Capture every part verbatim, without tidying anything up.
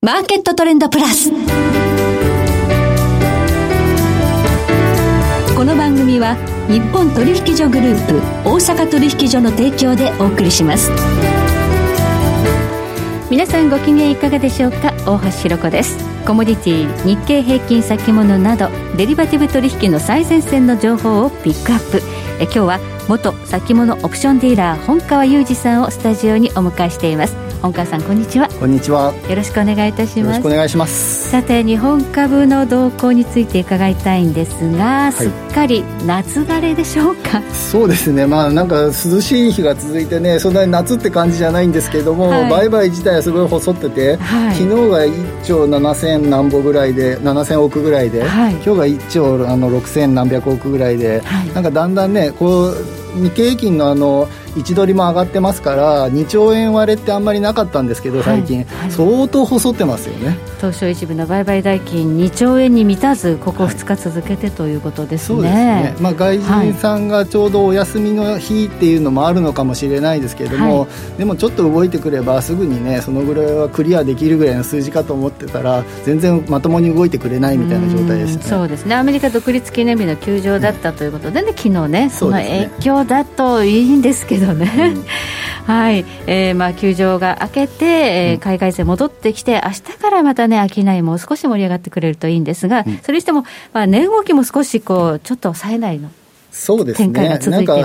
マーケットトレンドプラス。この番組は日本取引所グループ大阪取引所の提供でお送りします。皆さんご機嫌いかがでしょうか。大橋ひろこです。コモディティ、日経平均先物などデリバティブ取引の最前線の情報をピックアップ。え今日は元先物オプションディーラー本川雄二さんをスタジオにお迎えしています。本川さん、こんにちは。こんにちは。よろしくお願いいたします。よろしくお願いします。さて、日本株の動向について伺いたいんですが、はい、すっかり夏枯れでしょうか。そうですね、まあ、なんか涼しい日が続いてね、そんなに夏って感じじゃないんですけども、はい、売買自体はすごい細ってて、はい、昨日がいっちょうななせんなんぼぐらいでななせんおくぐらいで、はい、今日がいっちょうあのろくせんなんびゃくおくぐらいで、はい、なんかだんだんねこう日経平均のあのいちドルも上がってますからにちょうえん割れってあんまりなかったんですけど、最近、はいはい、相当細ってますよね。東証一部の売買代金にちょうえんに満たず、ここふつか続けてということですね、はい、そうですね、まあ、外人さんがちょうどお休みの日っていうのもあるのかもしれないですけれども、はい、でもちょっと動いてくればすぐにねそのぐらいはクリアできるぐらいの数字かと思ってたら全然まともに動いてくれないみたいな状態でしたね。そうですね、アメリカ独立記念日の休場だったということで、ね、昨日ねその影響だといいんですけどねはい、えーまあ、休場が明けて、えー、海外勢戻ってきて、明日からまたね商いも少し盛り上がってくれるといいんですが、うん、それにしても、まあ、値動きも少しこうちょっと冴えないの。そうですね、なんか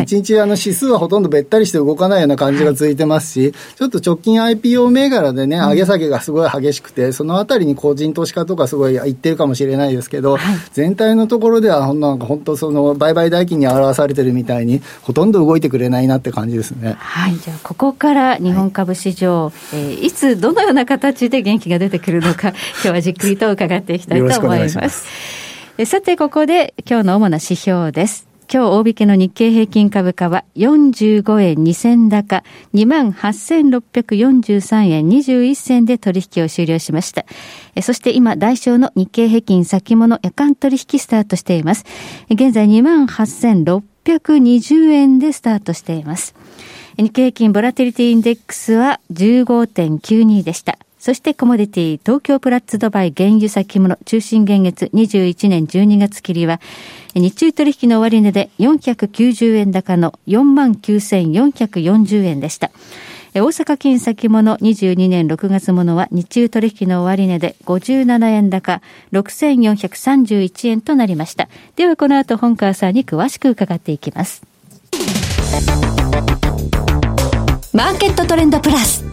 いちにちあの指数はほとんどべったりして動かないような感じが続いてますし、はい、ちょっと直近 アイピーオー 銘柄でね、うん、上げ下げがすごい激しくて、そのあたりに個人投資家とかすごい言ってるかもしれないですけど、はい、全体のところではなんか本当その売買代金に表されてるみたいにほとんど動いてくれないなって感じですね。はい、じゃあここから日本株市場、はいえー、いつどのような形で元気が出てくるのか今日はじっくりと伺っていきたいと思います。よろしくお願いします。さて、ここで今日の主な指標です。今日大引けの日経平均株価はよんじゅうごえんにせんだか にまんはっせんろっぴゃくよんじゅうさんえんにじゅういっせんで取引を終了しました。そして今代償の日経平均先物夜間取引スタートしています。現在 にまんはっせんろっぴゃくにじゅうえんでスタートしています。日経平均ボラティリティインデックスは じゅうごてんきゅうに でした。そしてコモディティ、東京プラッツドバイ原油先物中心現月にじゅういちねんじゅうにがつ切りは、日中取引の終値でよんひゃくきゅうじゅうえんだかの よんまんきゅうせんよんひゃくよんじゅうえんでした。大阪金先物にじゅうにねんろくがつものは日中取引の終値でごじゅうななえんだか ろくせんよんひゃくさんじゅういちえんとなりました。ではこの後本川さんに詳しく伺っていきます。マーケットトレンドプラス。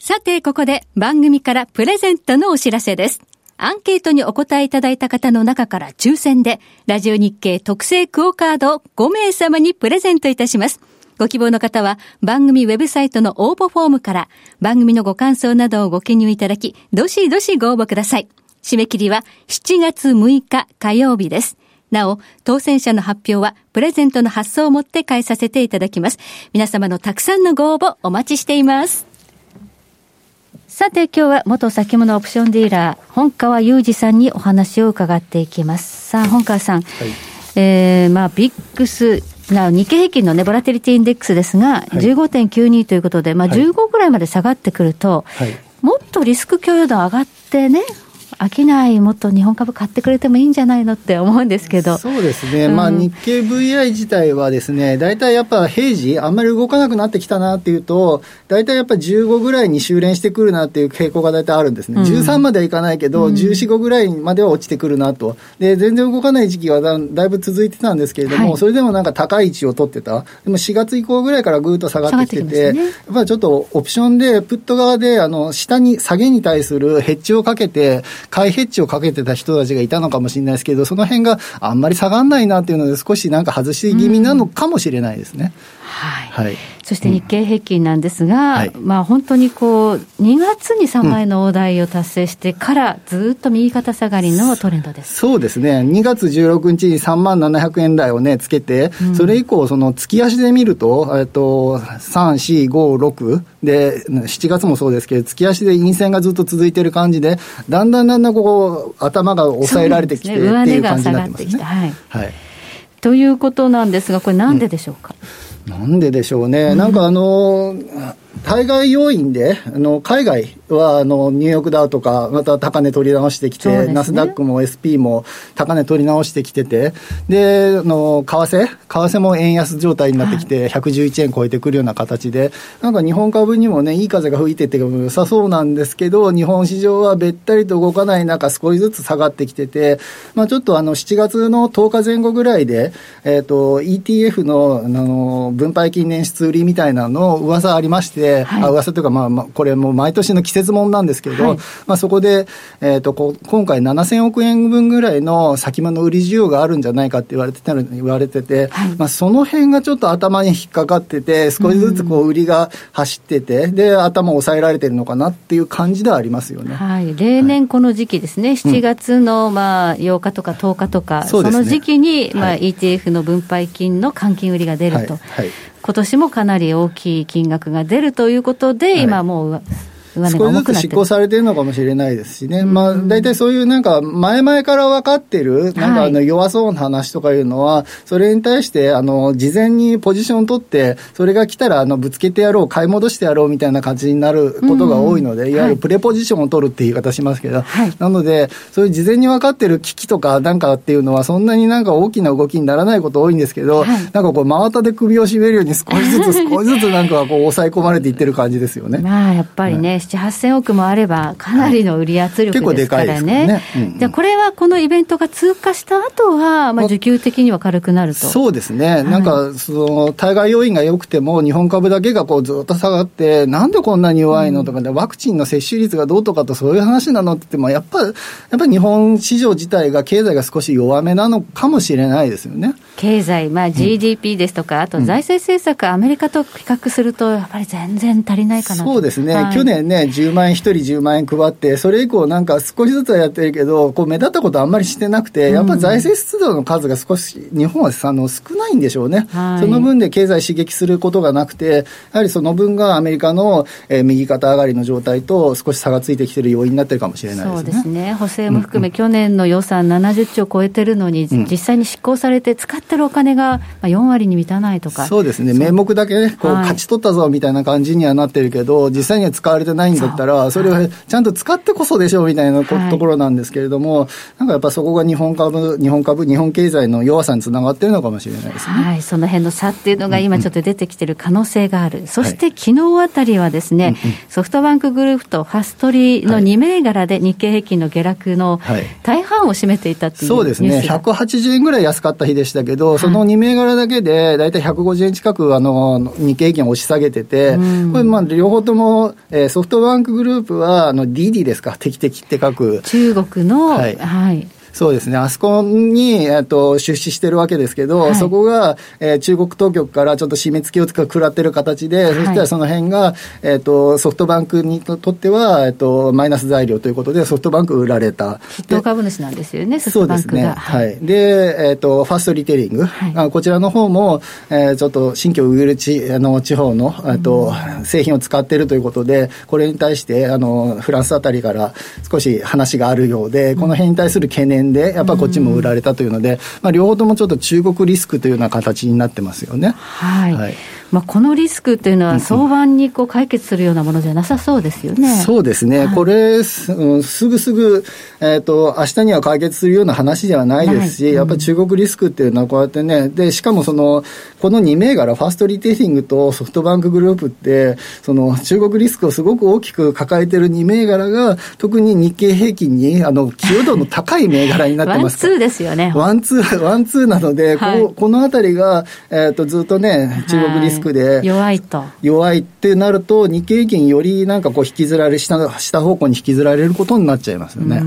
さて、ここで番組からプレゼントのお知らせです。アンケートにお答えいただいた方の中から抽選で、ラジオ日経特製クオカードをごめいさまにプレゼントいたします。ご希望の方は番組ウェブサイトの応募フォームから番組のご感想などをご記入いただき、どしどしご応募ください。締め切りはしちがつむいか火曜日です。なお、当選者の発表はプレゼントの発送をもって返させていただきます。皆様のたくさんのご応募お待ちしています。さて、今日は元先物オプションディーラー本川雄二さんにお話を伺っていきます。さあ本川さん、はいえーまあ、ビックスな日経平均の、ね、ボラティリティインデックスですが、はい、じゅうごてんきゅうに ということで、まあ、じゅうごぐらいまで下がってくると、はい、もっとリスク許容度上がってね、商いもっと日本株買ってくれてもいいんじゃないのって思うんですけど。そうですね、うんまあ、日経 ブイアイ 自体はですね、大体やっぱ平時あんまり動かなくなってきたなっていうと、大体やっぱじゅうごぐらいに修練してくるなっていう傾向が大体あるんですね、うん、じゅうさんまではいかないけど、うん、じゅうよん、ごぐらいまでは落ちてくるなと。で全然動かない時期は だ, だいぶ続いてたんですけれども、はい、それでもなんか高い位置を取ってた。でもしがつ以降ぐらいからぐーっと下がってきて て, て、ね、やっぱりちょっとオプションでプット側であの下に下げに対するヘッジをかけて買いヘッジをかけてた人たちがいたのかもしれないですけど、その辺があんまり下がんないなというので少しなんか外し気味なのかもしれないですね、うんはいはい、そして日経平均なんですが、うんまあ、本当にこうにがつにさんまいの大台を達成してからずっと右肩下がりのトレンドです、うん、そうですね。にがつじゅうろくにちにさんまんななひゃくえんだいを、ね、つけて、それ以降その月足で見る と,、えっとさん、よん、ご、ろくでしちがつもそうですけど月足で陰線がずっと続いている感じで、だんだんだんだんこう頭が抑えられてきて、ね、上値が下がってきた、はいはい、ということなんですが、これなんででしょうか、うんなんででしょうね。なんかあのーうん対外要因であの海外はあのニューヨークダウとかまた高値取り直してきて、ね、ナスダックも エスピー も高値取り直してきてて、であの為替為替も円安状態になってきてひゃくじゅういちえん超えてくるような形で、なんか日本株にもねいい風が吹いてて良さそうなんですけど、日本市場はべったりと動かない中少しずつ下がってきてて、まあ、ちょっとあのしちがつのとおかぜん後ぐらいで、えー、と イーティーエフ の、 あの分配金年出売りみたいなの噂ありまして、はい、あ噂というか、まあまあ、これもう毎年の季節もんなんですけど、はい、まあ、そこで、えー、とこ今回ななせんおくえんぶんぐらいの先物売り需要があるんじゃないかって言われてたの言われてて、はい、まあ、その辺がちょっと頭に引っかかってて少しずつこう売りが走ってて、で頭を抑えられてるのかなっていう感じではありますよね、はい、例年この時期ですね、はい、しちがつのまあようかとかとおかとか、うん、 そ, ね、その時期にまあ イーティーエフ の分配金の換金売りが出ると、はいはい、今年もかなり大きい金額が出るということで、はい、今もう少しずつ執行されてるのかもしれないですしね、うん、まあ、大体そういうなんか前々から分かってるなんかあの弱そうな話とかいうのは、はい、それに対してあの事前にポジション取ってそれが来たらあのぶつけてやろう買い戻してやろうみたいな感じになることが多いので、うん、いわゆるプレポジションを取るって言い方しますけど、はい、なのでそういう事前に分かってる危機とかなんかっていうのはそんなになんか大きな動きにならないこと多いんですけど、はい、なんかこう真綿で首を絞めるように少しずつ少しずつなんかこう抑え込まれていってる感じですよね。まあやっぱりね、はいななせんはっせんおくもあればかなりの売り圧力ですからね、はい、結構でかいですからね、うんうん、じゃあこれはこのイベントが通過した後はまあ需給的には軽くなると、まあ、そうですね、はい、なんかその対外要因が良くても日本株だけがこうずっと下がってなんでこんなに弱いのとかで、うん、ワクチンの接種率がどうとかとそういう話なのって言ってもやっぱやっぱ日本市場自体が経済が少し弱めなのかもしれないですよね。経済、まあ、ジーディーピー ですとか、うん、あと財政政策、うん、アメリカと比較するとやっぱり全然足りないかなと。そうですね、はい、去年ねじゅうまんえんひとりじゅうまんえん配ってそれ以降なんか少しずつはやってるけどこう目立ったことあんまりしてなくて、やっぱり財政出動の数が少し日本はあの少ないんでしょうね、はい、その分で経済刺激することがなくてやはりその分がアメリカの、えー、右肩上がりの状態と少し差がついてきてる要因になってるかもしれないですね。そうですね、補正も含め、うんうん、去年の予算ななじゅっちょう超えてるのに、うん、実際に執行されて使ってるお金がよんわりに満たないとか。そうですね、名目だけねこう、はい、勝ち取ったぞみたいな感じにはなってるけど実際には使われてないんだったらそれをちゃんと使ってこそでしょうみたいなところなんですけれども、はい、なんかやっぱそこが日本株日本株日本経済の弱さにつながっているのかもしれないですね、はい、その辺の差っていうのが今ちょっと出てきてる可能性がある、うんうん、そして昨日あたりはですね、はい、ソフトバンクグループとファストリーのに銘柄で日経平均の下落の大半を占めていたっていう、はい、そうですね、ひゃくはちじゅうえんぐらい安かった日でしたけど、はい、そのに銘柄だけでだいたいひゃくごじゅうえん近くあの日経平均を押し下げてて、うん、これまあ両方とも、えー、ソフトバンクグループはあの ディーディー ですか、テキテキって書く中国の、はいはい、そうですね、あそこに、えっと、出資してるわけですけど、はい、そこが、えー、中国当局からちょっと締め付けを食らってる形で、はい、そしたらその辺が、えっと、ソフトバンクにとっては、えっと、マイナス材料ということでソフトバンク売られた筆頭株主なんですよねソフトバンクが。そうですね、はいはい、で、えっと、ファーストリテイリング、はい、こちらの方も、えー、ちょっと新疆ウイグル地、あの地方の、えっと、うん、製品を使ってるということでこれに対してあのフランスあたりから少し話があるようで、この辺に対する懸念でやっぱこっちも売られたというので、うん、まあ、両方ともちょっと中国リスクというような形になってますよね。はい、はい、まあ、このリスクというのは早晩にこう解決するようなものじゃなさそうですよね。そうですね、はい、これ す,、うん、すぐすぐ、えー、と明日には解決するような話ではないですし、はい、やっぱり中国リスクっていうのはこうやってね、でしかもそのこのに銘柄ファーストリテイリングとソフトバンクグループってその中国リスクをすごく大きく抱えているに銘柄が特に日経平均にあの寄与度の高い銘柄になってます。ワンツーですよね、ワンツー、ワンツーなので、はい、こ, このあたりが、えー、とずっとね中国リスクで弱いと弱いってなると日経平均よりなんかこう引きずられ 下, 下方向に引きずられることになっちゃいますよね。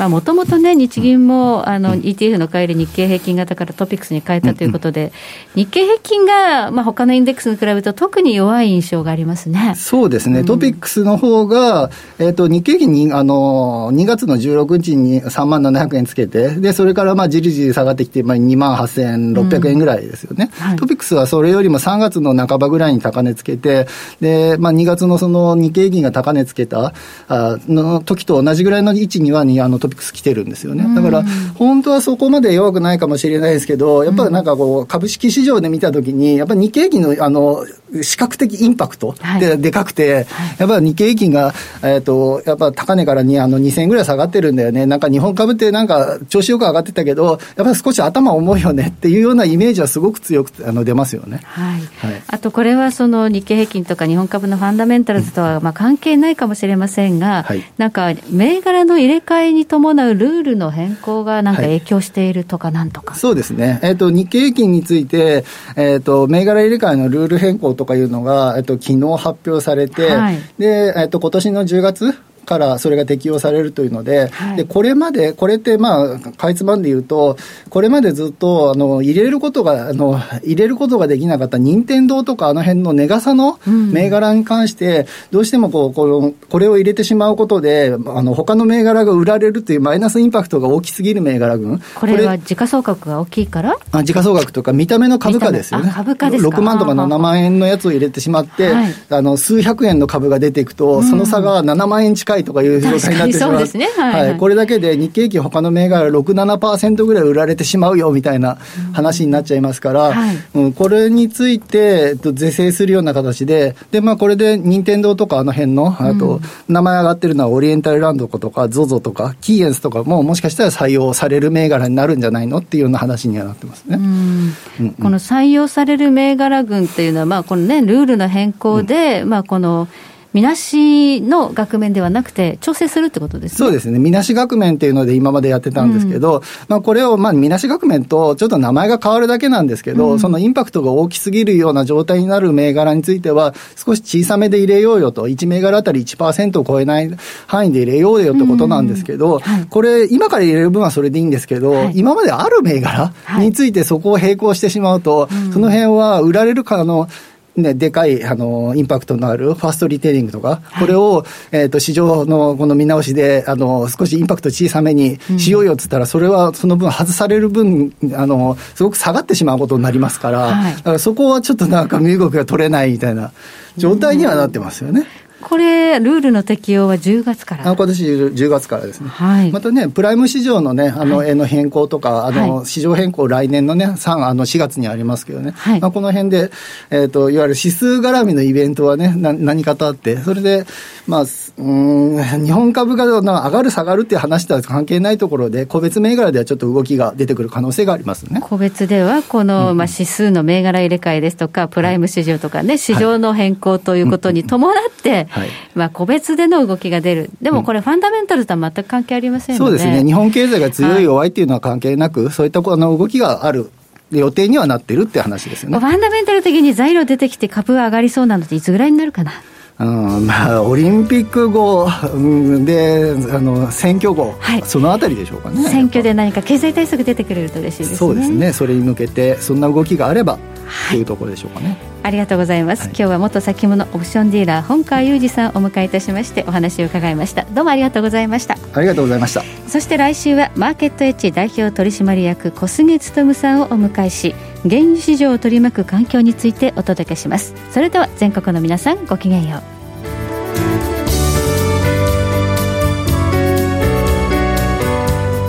もともとね日銀もあの イーティーエフ の買い入れ日経平均型からトピックスに変えたということで、うんうん、日経平均が、まあ、他のインデックスに比べると特に弱い印象がありますね。そうですね、トピックスの方が、えー、と日経平均にあのにがつのじゅうろくにちにさんまんななひゃくえんつけて、でそれからまあじりじり下がってきて、まあ、にまんはっせんろっぴゃくえんぐらいですよね、うん、はい、トピックスはそれよりもさんがつのの半ばぐらいに高値つけて、で、まあ、にがつのその日経平均が高値つけたあの時と同じぐらいの位置にはにあのトピックス来てるんですよね。だから本当はそこまで弱くないかもしれないですけど、やっぱりなんかこう株式市場で見たときにやっぱり日経平均のあの視覚的インパクトででかくて、はい、やっぱり日経平均が、えー、とやっぱ高値からにあのにせんえんぐらい下がってるんだよね。なんか日本株ってなんか調子よく上がってたけど、やっぱり少し頭重いよねっていうようなイメージはすごく強くあの出ますよね、はいはい、あとこれはその日経平均とか日本株のファンダメンタルズとはまあ関係ないかもしれませんが、はい、なんか銘柄の入れ替えに伴うルールの変更がなんか影響しているとかなんとか、はい、そうですね、えー、と日経平均について、えー、と銘柄入れ替えのルール変更とかいうのが、えっと、昨日発表されて、はい、で、えっと、今年のじゅうがつからそれが適用されるというの で,、はい、でこれまでこれってまあかいつまんで言うとこれまでずっとあの入れることがあの入れることができなかった任天堂とかあの辺の値傘の銘柄に関してどうしてもこう こ, のこれを入れてしまうことであの他の銘柄が売られるというマイナスインパクトが大きすぎる銘柄群、これは時価総額が大きいからあ時価総額とか見た目の株価ですよね。株価ですか。ろくまんとかななまんえんのやつを入れてしまって、はい、あの数百円の株が出ていくとその差がななまんえん近いとかいう状態になってしまう。確かにそうですね、はいはい、これだけで日経平均他の銘柄 ろく、ななパーセント ぐらい売られてしまうよみたいな話になっちゃいますから、うんはいうん、これについて是正するような形で、で、まあ、これで任天堂とかあの辺のあと、うん、名前上がってるのはオリエンタルランドとか ゾゾ とかキーエンスとかももしかしたら採用される銘柄になるんじゃないのっていうような話にはなってますね、うんうん、この採用される銘柄群っていうのは、まあこのね、ルールの変更で、うんまあ、このみなしの額面ではなくて調整するってことですね。そうですね、みなし額面っていうので今までやってたんですけど、うんまあ、これをまあみなし額面とちょっと名前が変わるだけなんですけど、うん、そのインパクトが大きすぎるような状態になる銘柄については少し小さめで入れようよと、いち銘柄あたり いちパーセント を超えない範囲で入れようよってことなんですけど、うんはい、これ今から入れる分はそれでいいんですけど、はい、今まである銘柄についてそこを並行してしまうと、はい、その辺は売られるかのね、でかいあのインパクトのあるファーストリテイリングとか、はい、これを、えー、と市場のこの見直しであの少しインパクト小さめにしようよっつったら、うん、それはその分外される分あのすごく下がってしまうことになりますから、はい、だからそこはちょっとなんか身動きが取れないみたいな状態にはなってますよね、うんこれルールの適用はじゅうがつからあ今年じゅうがつからですね、はい、またねプライム市場のねあの絵の変更とか、はい、あの市場変更来年のねさんあのしがつにありますけどね、はいまあ、この辺で、えー、といわゆる指数絡みのイベントはねな何かとあって、それでまあうーん日本株が上がる下がるっていう話とは関係ないところで個別銘柄ではちょっと動きが出てくる可能性がありますね。個別ではこの、うんまあ、指数の銘柄入れ替えですとかプライム市場とかね市場の変更ということに伴って、はいはいまあ、個別での動きが出る。でもこれファンダメンタルとは全く関係ありませんよね、うん、そうですね、日本経済が強い弱いっていうのは関係なく、はい、そういったこの動きがある予定にはなってるって話ですよね。ファンダメンタル的に材料出てきて株は上がりそうなのっていつぐらいになるかな。うんまあ、オリンピック後であの選挙後、はい、そのあたりでしょうかね。選挙で何か経済対策出てくれると嬉しいですね。そうですね、それに向けてそんな動きがあれば、はい、というところでしょうかね。ありがとうございます、はい、今日は元先物オプションディーラー本川雄二さんをお迎えいたしましてお話を伺いました。どうもありがとうございました。ありがとうございました。そして来週はマーケットエッジ代表取締役小菅勤さんをお迎えし原油市場を取り巻く環境についてお届けします。それでは全国の皆さんごきげんよう。